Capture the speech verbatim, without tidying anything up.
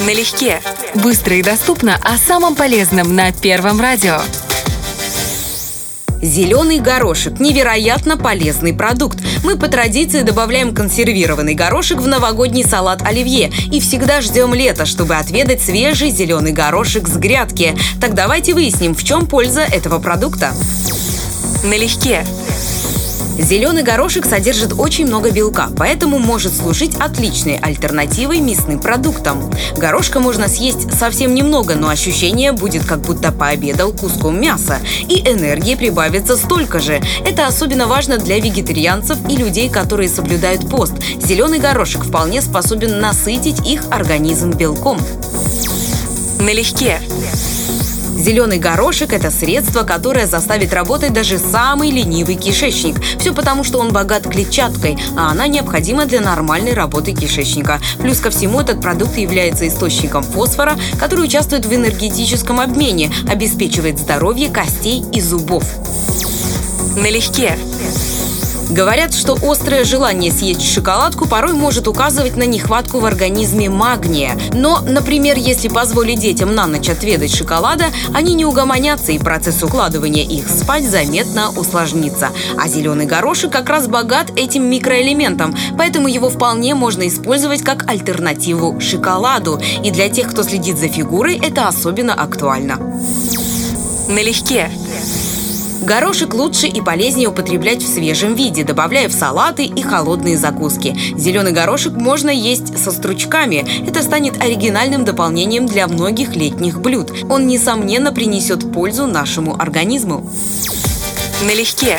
Налегке. Быстро и доступно о самом полезном на Первом радио. Зеленый горошек – невероятно полезный продукт. Мы по традиции добавляем консервированный горошек в новогодний салат оливье и всегда ждем лета, чтобы отведать свежий зеленый горошек с грядки. Так давайте выясним, в чем польза этого продукта. Налегке. Зеленый горошек содержит очень много белка, поэтому может служить отличной альтернативой мясным продуктам. Горошка можно съесть совсем немного, но ощущение будет, как будто пообедал куском мяса, и энергии прибавится столько же. Это особенно важно для вегетарианцев и людей, которые соблюдают пост. Зеленый горошек вполне способен насытить их организм белком. Налегке. Зеленый горошек – это средство, которое заставит работать даже самый ленивый кишечник. Все потому, что он богат клетчаткой, а она необходима для нормальной работы кишечника. Плюс ко всему, этот продукт является источником фосфора, который участвует в энергетическом обмене, обеспечивает здоровье костей и зубов. Налегке. Говорят, что острое желание съесть шоколадку порой может указывать на нехватку в организме магния. Но, например, если позволить детям на ночь отведать шоколада, они не угомонятся, и процесс укладывания их спать заметно усложнится. А зеленый горошек как раз богат этим микроэлементом, поэтому его вполне можно использовать как альтернативу шоколаду. И для тех, кто следит за фигурой, это особенно актуально. Налегке. Горошек лучше и полезнее употреблять в свежем виде, добавляя в салаты и холодные закуски. Зеленый горошек можно есть со стручками. Это станет оригинальным дополнением для многих летних блюд. Он, несомненно, принесет пользу нашему организму. Налегке.